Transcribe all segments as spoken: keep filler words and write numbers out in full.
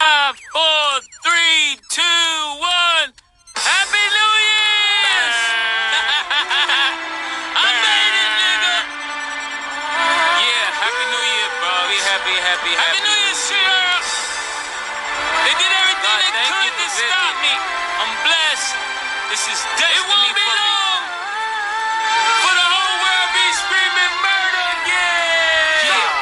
Five, four, three, two, one. Happy New Year's! I made it, nigga! Yeah, Happy New Year, bro. We happy, happy, happy. Happy New Year, Sierra! They did everything God, they could to stop me. I'm blessed. This is destiny for me. It won't be long for the whole world be screaming murder again! Yeah.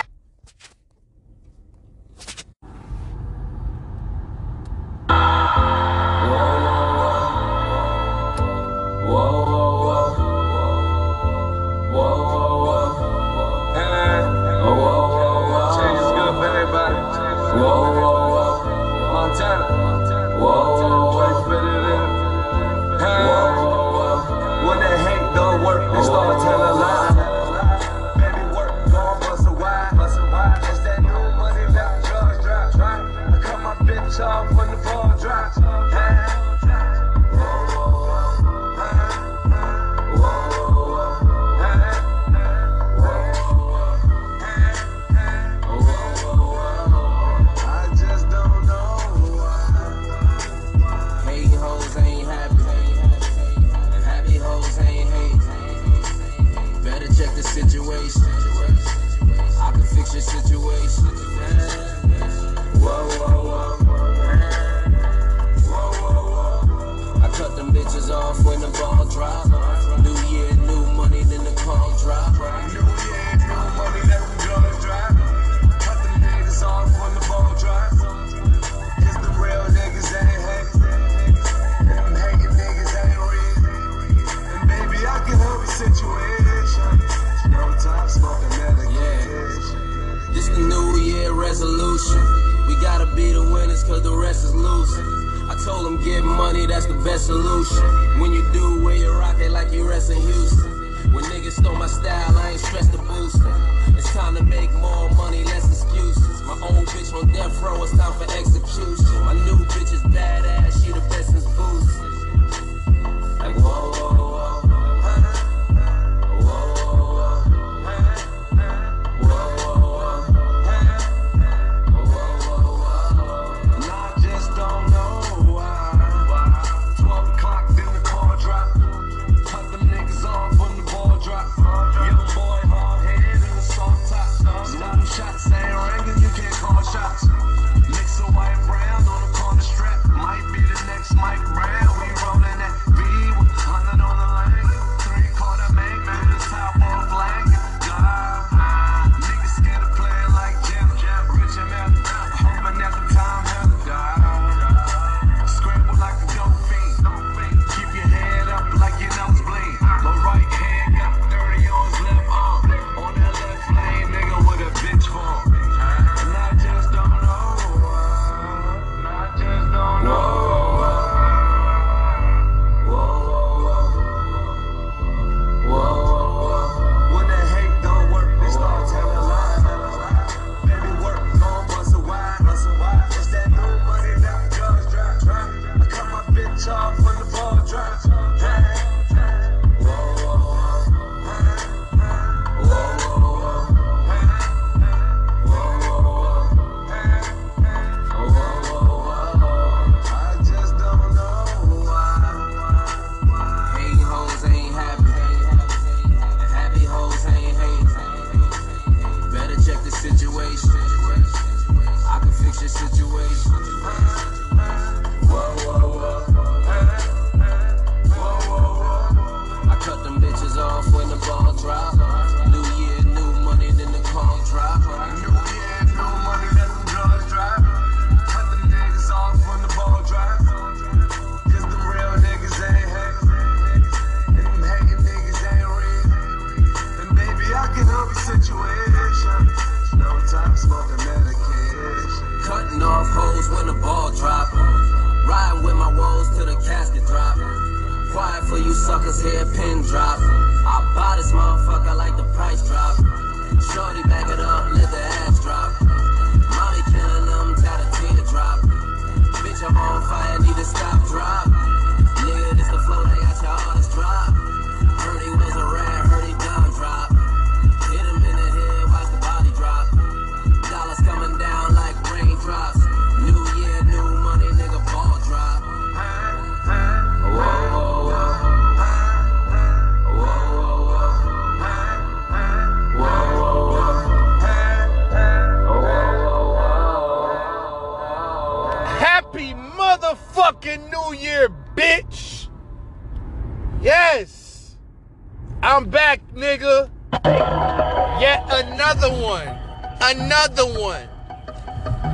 Another one.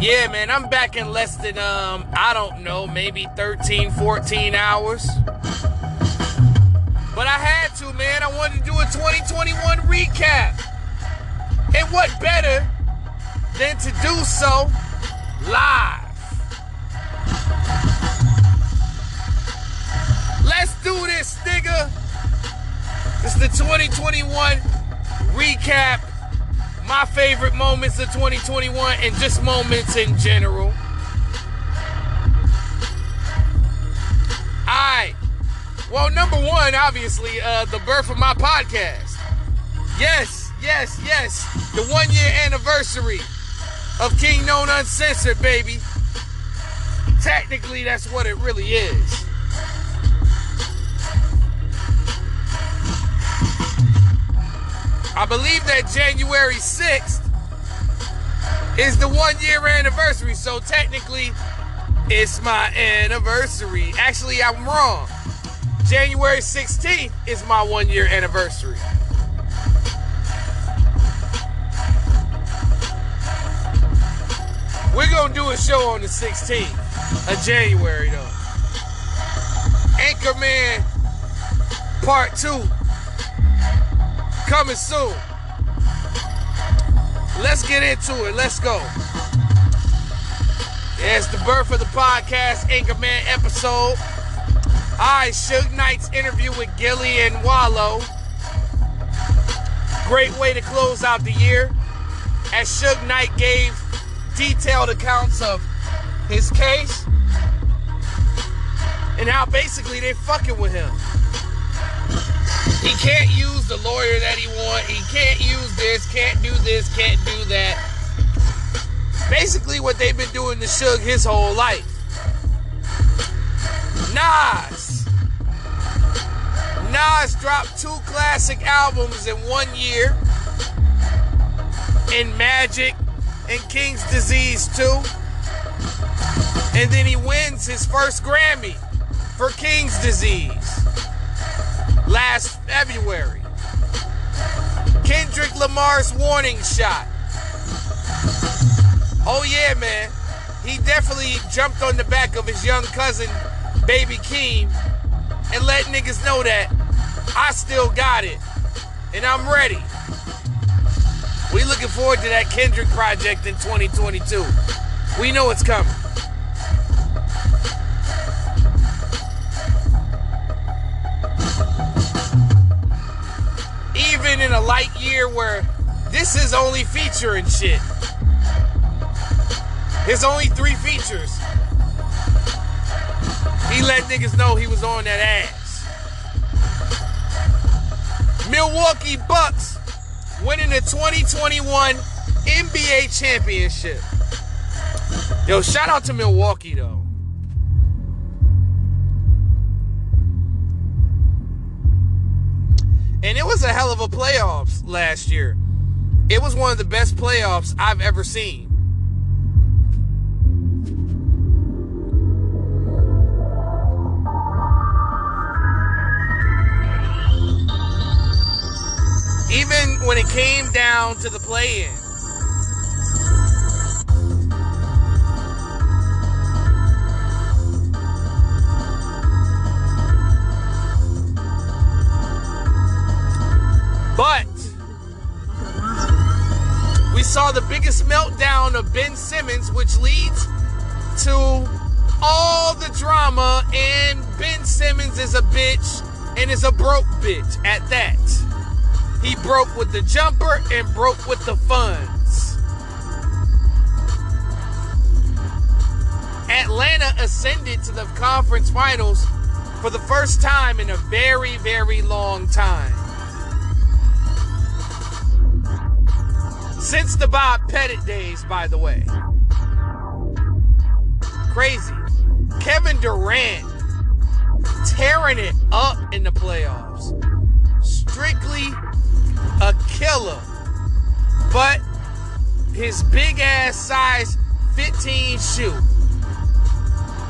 Yeah, man, I'm back in less than, um, I don't know, maybe thirteen, fourteen hours. But I had to, man. I wanted to do a twenty twenty-one recap. And what better than to do so live? Let's do this, nigga. It's the twenty twenty-one recap. My favorite moments of twenty twenty-one and just moments in general. Alright. Well, number one, obviously, uh, the birth of my podcast. Yes, yes, yes. The one year anniversary of King Known Uncensored, baby. Technically, that's what it really is. I believe that January sixth is the one year anniversary. So technically, it's my anniversary. Actually, I'm wrong. January sixteenth is my one year anniversary. We're going to do a show on the sixteenth of January, though. Anchorman Part two. Coming soon. Let's get into it. Let's go. Yeah, it's the birth of the podcast, Anchorman episode. Alright, Suge Knight's interview with Gillie and Wallo. Great way to close out the year, as Suge Knight gave detailed accounts of his case and how basically they fucking with him. He can't use the lawyer that he wants. He can't use this, can't do this, can't do that. Basically what they've been doing to Suge his whole life. Nas. Nas dropped two classic albums in one year. In Magic and King's Disease two. And then he wins his first Grammy for King's Disease. Last February. Kendrick Lamar's warning shot. Oh yeah, man. He definitely jumped on the back of his young cousin, Baby Keem, and let niggas know that I still got it. And I'm ready. We looking forward to that Kendrick project in twenty twenty-two. We know it's coming. Even in a light year where this is only featuring shit. It's only three features. He let niggas know he was on that ass. Milwaukee Bucks winning the twenty twenty-one N B A championship. Yo, shout out to Milwaukee, though. And it was a hell of a playoffs last year. It was one of the best playoffs I've ever seen. Even when it came down to the play-in. But we saw the biggest meltdown of Ben Simmons, which leads to all the drama, and Ben Simmons is a bitch and is a broke bitch at that. He broke with the jumper and broke with the funds. Atlanta ascended to the conference finals for the first time in a very, very long time. Since the Bob Pettit days, by the way. Crazy. Kevin Durant tearing it up in the playoffs. Strictly a killer. But his big ass size fifteen shoe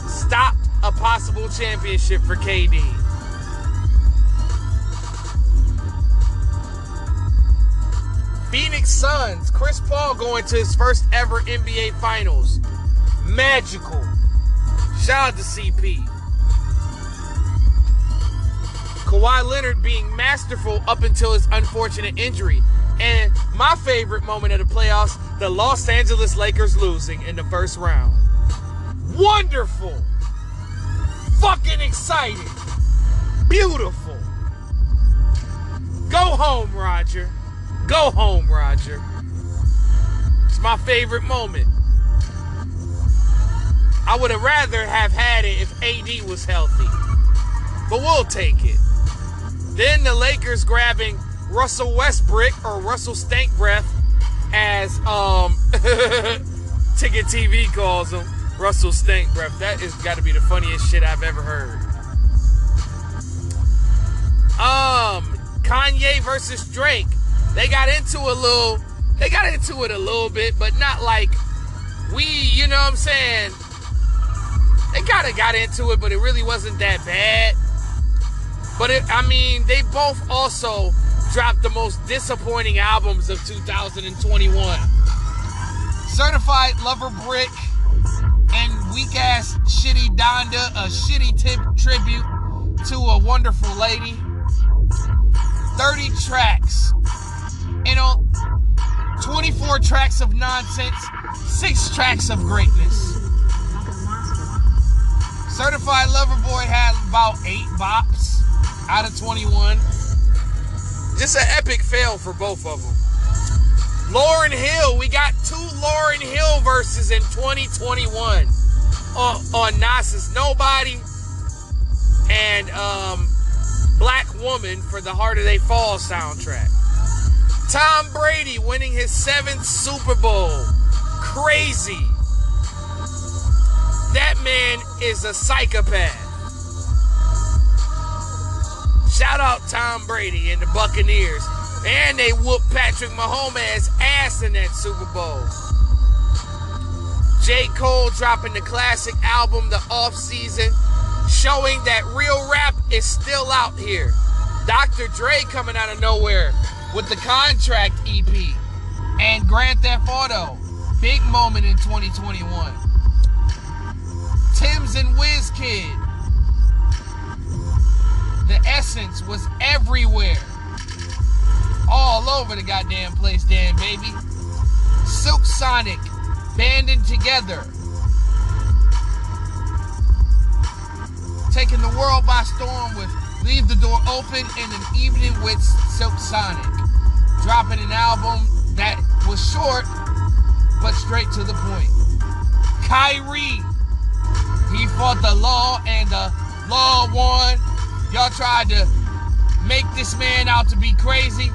stopped a possible championship for K D. Phoenix Suns, Chris Paul going to his first ever N B A Finals. Magical. Shout out to C P. Kawhi Leonard being masterful up until his unfortunate injury. And my favorite moment of the playoffs, the Los Angeles Lakers losing in the first round. Wonderful. Fucking exciting. Beautiful. Go home, Roger. Go home, Roger. It's my favorite moment. I would have rather have had it if A D was healthy. But we'll take it. Then the Lakers grabbing Russell Westbrook or Russell Stank Breath, as um, Ticket T V calls him. Russell Stank Breath. That has got to be the funniest shit I've ever heard. Um, Kanye versus Drake. They got into a little, they got into it a little bit, but not like we, you know what I'm saying? They kind of got into it, but it really wasn't that bad. But it, I mean, they both also dropped the most disappointing albums of two thousand twenty-one. Certified Lover Brick and Weak Ass Shitty Donda, a shitty tip tribute to a wonderful lady. thirty tracks. You know, twenty-four tracks of nonsense, six tracks of greatness. Certified Lover Boy had about eight bops out of twenty-one. Just an epic fail for both of them. Lauryn Hill, we got two Lauryn Hill verses in twenty twenty-one on, on Nas's Nobody and um, Black Woman for the Harder They Fall soundtrack. Tom Brady winning his seventh Super Bowl. Crazy. That man is a psychopath. Shout out Tom Brady and the Buccaneers. And they whooped Patrick Mahomes' ass in that Super Bowl. J. Cole dropping the classic album, The Offseason, showing that real rap is still out here. Doctor Dre coming out of nowhere with the Contract E P and Grand Theft Auto. Big moment in twenty twenty-one. Tim's and WizKid. The Essence was everywhere. All over the goddamn place, damn baby. Silk Sonic, banding together. Taking the world by storm with Leave the Door Open in an Evening with Silk Sonic. Dropping an album that was short, but straight to the point. Kyrie. He fought the law and the law won. Y'all tried to make this man out to be crazy,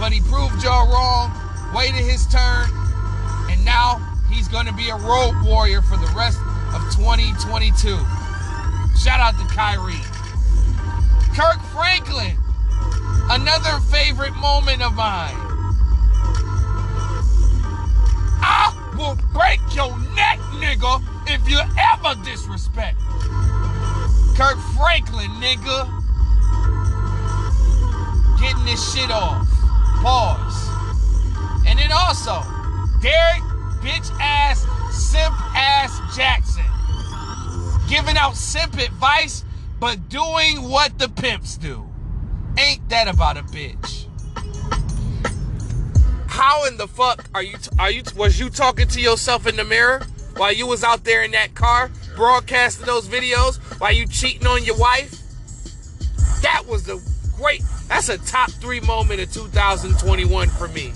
but he proved y'all wrong, waited his turn, and now he's going to be a road warrior for the rest of twenty twenty-two. Shout out to Kyrie. Kirk Franklin, another favorite moment of mine. I will break your neck, nigga, if you ever disrespect Kirk Franklin, nigga. Getting this shit off. Pause. And then also, Derek, bitch-ass, simp-ass Jackson. Giving out simp advice, but doing what the pimps do. Ain't that about a bitch? How in the fuck are you? T- are you? T- was you talking to yourself in the mirror while you was out there in that car broadcasting those videos? While you cheating on your wife? That was the great. That's a top three moment of two thousand twenty-one for me.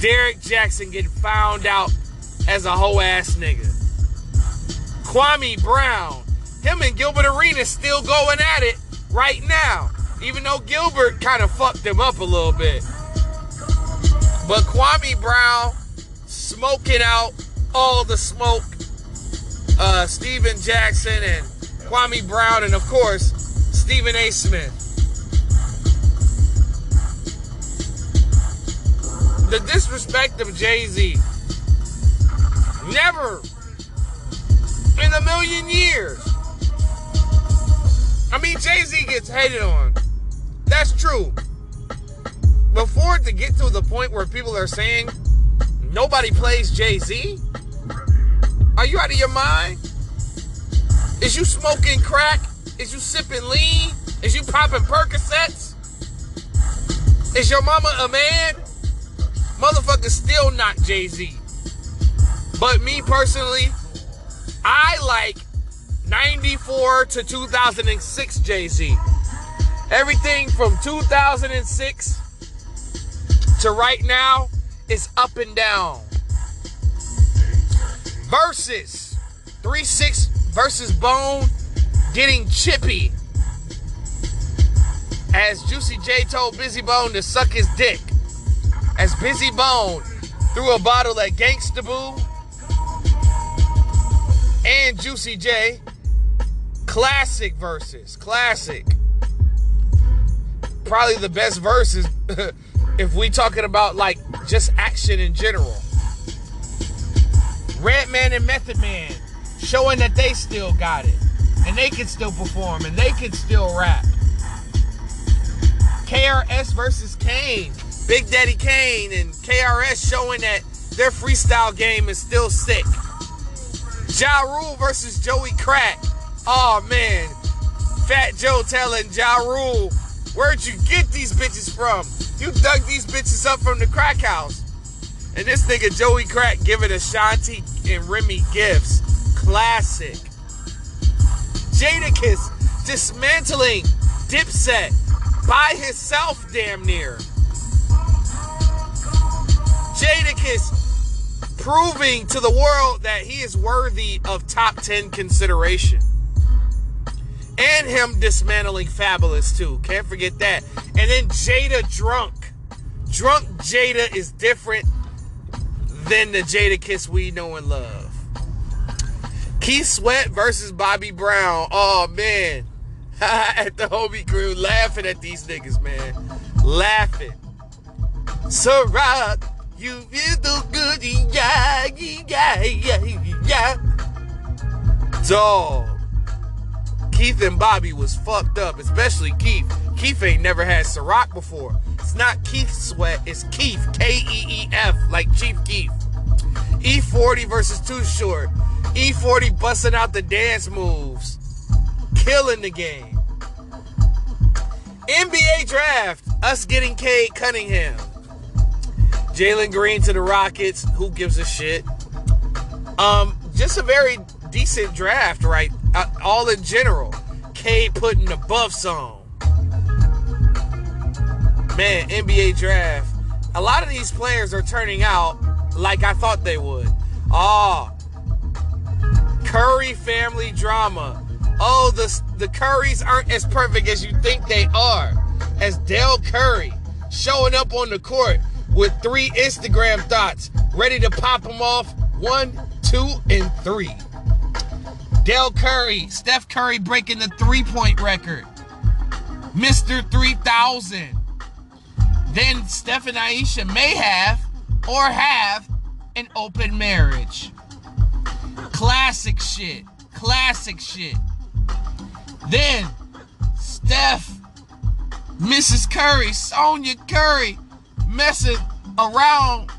Derek Jackson getting found out as a hoe ass nigga. Kwame Brown. Him and Gilbert Arenas still going at it right now. Even though Gilbert kind of fucked them up a little bit. But Kwame Brown smoking out all the smoke. Uh, Steven Jackson and Kwame Brown and, of course, Stephen A. Smith. The disrespect of Jay-Z. Never in a million years. I mean, Jay-Z gets hated on. That's true. But for it to get to the point where people are saying nobody plays Jay-Z, are you out of your mind? Is you smoking crack? Is you sipping lean? Is you popping Percocets? Is your mama a man? Motherfucker, still not Jay-Z. But me personally, I like ninety-four to two thousand six Jay-Z. Everything from two thousand six to right now is up and down. Versus three six versus Bone getting chippy, as Juicy J told Bizzy Bone to suck his dick, as Bizzy Bone threw a bottle at Gangsta Boo, and Juicy J. Classic verses, classic. Probably the best verses if we talking about like just action in general. Redman and Method Man showing that they still got it, and they can still perform, and they can still rap. K R S versus Kane, Big Daddy Kane and K R S showing that their freestyle game is still sick. Ja Rule versus Joey Crack. Oh man, Fat Joe telling Ja Rule, where'd you get these bitches from? You dug these bitches up from the crack house. And this nigga Joey Crack giving Ashanti and Remy gifts. Classic. Jadakiss dismantling Dipset by himself damn near. Jadakiss proving to the world that he is worthy of top ten consideration. And him dismantling Fabulous too. Can't forget that. And then Jada drunk. Drunk Jada is different than the Jadakiss we know and love. Keith Sweat versus Bobby Brown. Oh, man. At the homie crew, laughing at these niggas, man. Laughing. So, Rob, you feel the good. Yeah, yeah, yeah, yeah. Dog. Keith and Bobby was fucked up, especially Keith. Keith ain't never had Ciroc before. It's not Keith Sweat, it's Keith, K E E F, like Chief Keith. E forty versus Too Short. E forty busting out the dance moves, killing the game. N B A draft, us getting Cade Cunningham. Jalen Green to the Rockets, who gives a shit? Um, just a very decent draft, right? Uh, all in general. Cade putting the buffs on. Man, N B A draft. A lot of these players are turning out like I thought they would. Oh, Curry family drama. Oh, the, the Currys aren't as perfect as you think they are. As Dell Curry showing up on the court with three Instagram thoughts, ready to pop them off. One, two, and three. Dell Curry, Steph Curry breaking the three-point record. Mister three thousand. Then Steph and Aisha may have or have an open marriage. Classic shit. Classic shit. Then Steph, Missus Curry, Sonya Curry messing around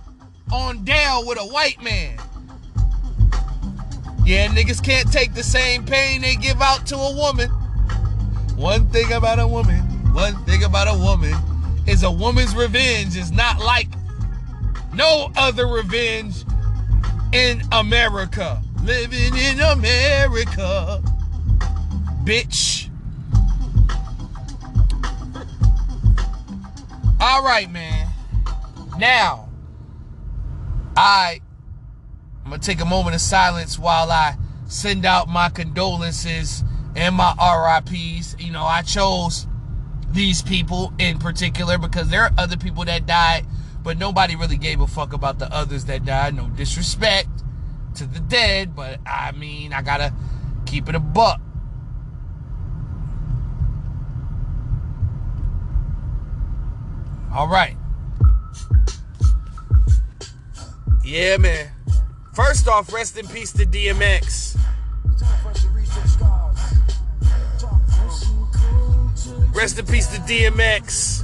on Dale with a white man. Yeah, niggas can't take the same pain they give out to a woman. One thing about a woman, one thing about a woman is a woman's revenge is not like no other revenge in America. Living in America, bitch. All right, man. Now, I... I'm going to take a moment of silence while I send out my condolences and my R I Ps. You know, I chose these people in particular because there are other people that died, but nobody really gave a fuck about the others that died. No disrespect to the dead, but I mean, I got to keep it a buck. All right. Yeah, man. First off, rest in peace to D M X. Rest in peace to D M X.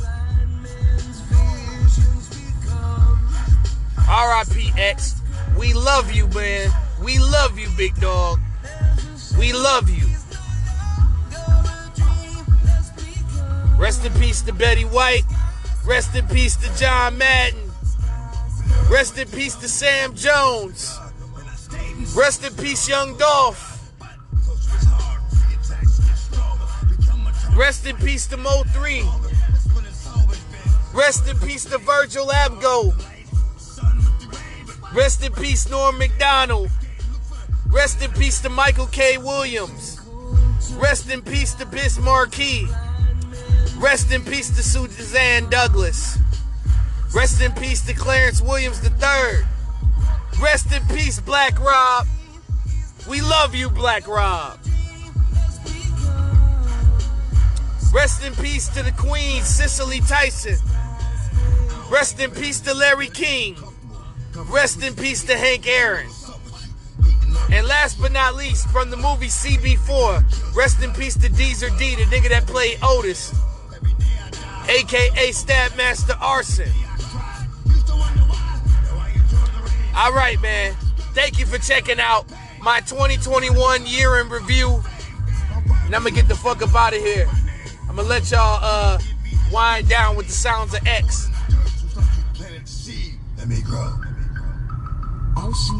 R I P X. We love you, man. We love you, big dog. We love you. Rest in peace to Betty White. Rest in peace to John Madden. Rest in peace to Sam Jones. Rest in peace, Young Dolph. Rest in peace to Mo three. Rest in peace to Virgil Abgoh. Rest in peace, Norm McDonald. Rest in peace to Michael K. Williams. Rest in peace to Biz Markie. Rest in peace to Suzanne Douglas. Rest in peace to Clarence Williams the third. Rest in peace, Black Rob. We love you, Black Rob. Rest in peace to the Queen, Cicely Tyson. Rest in peace to Larry King. Rest in peace to Hank Aaron. And last but not least, from the movie C B four, rest in peace to Deezer D, the nigga that played Otis, a k a. Stabmaster Arson. All right, man. Thank you for checking out my twenty twenty-one year in review. And I'm going to get the fuck up out of here. I'm going to let y'all uh, wind down with the sounds of X. Let me grow. Let me grow.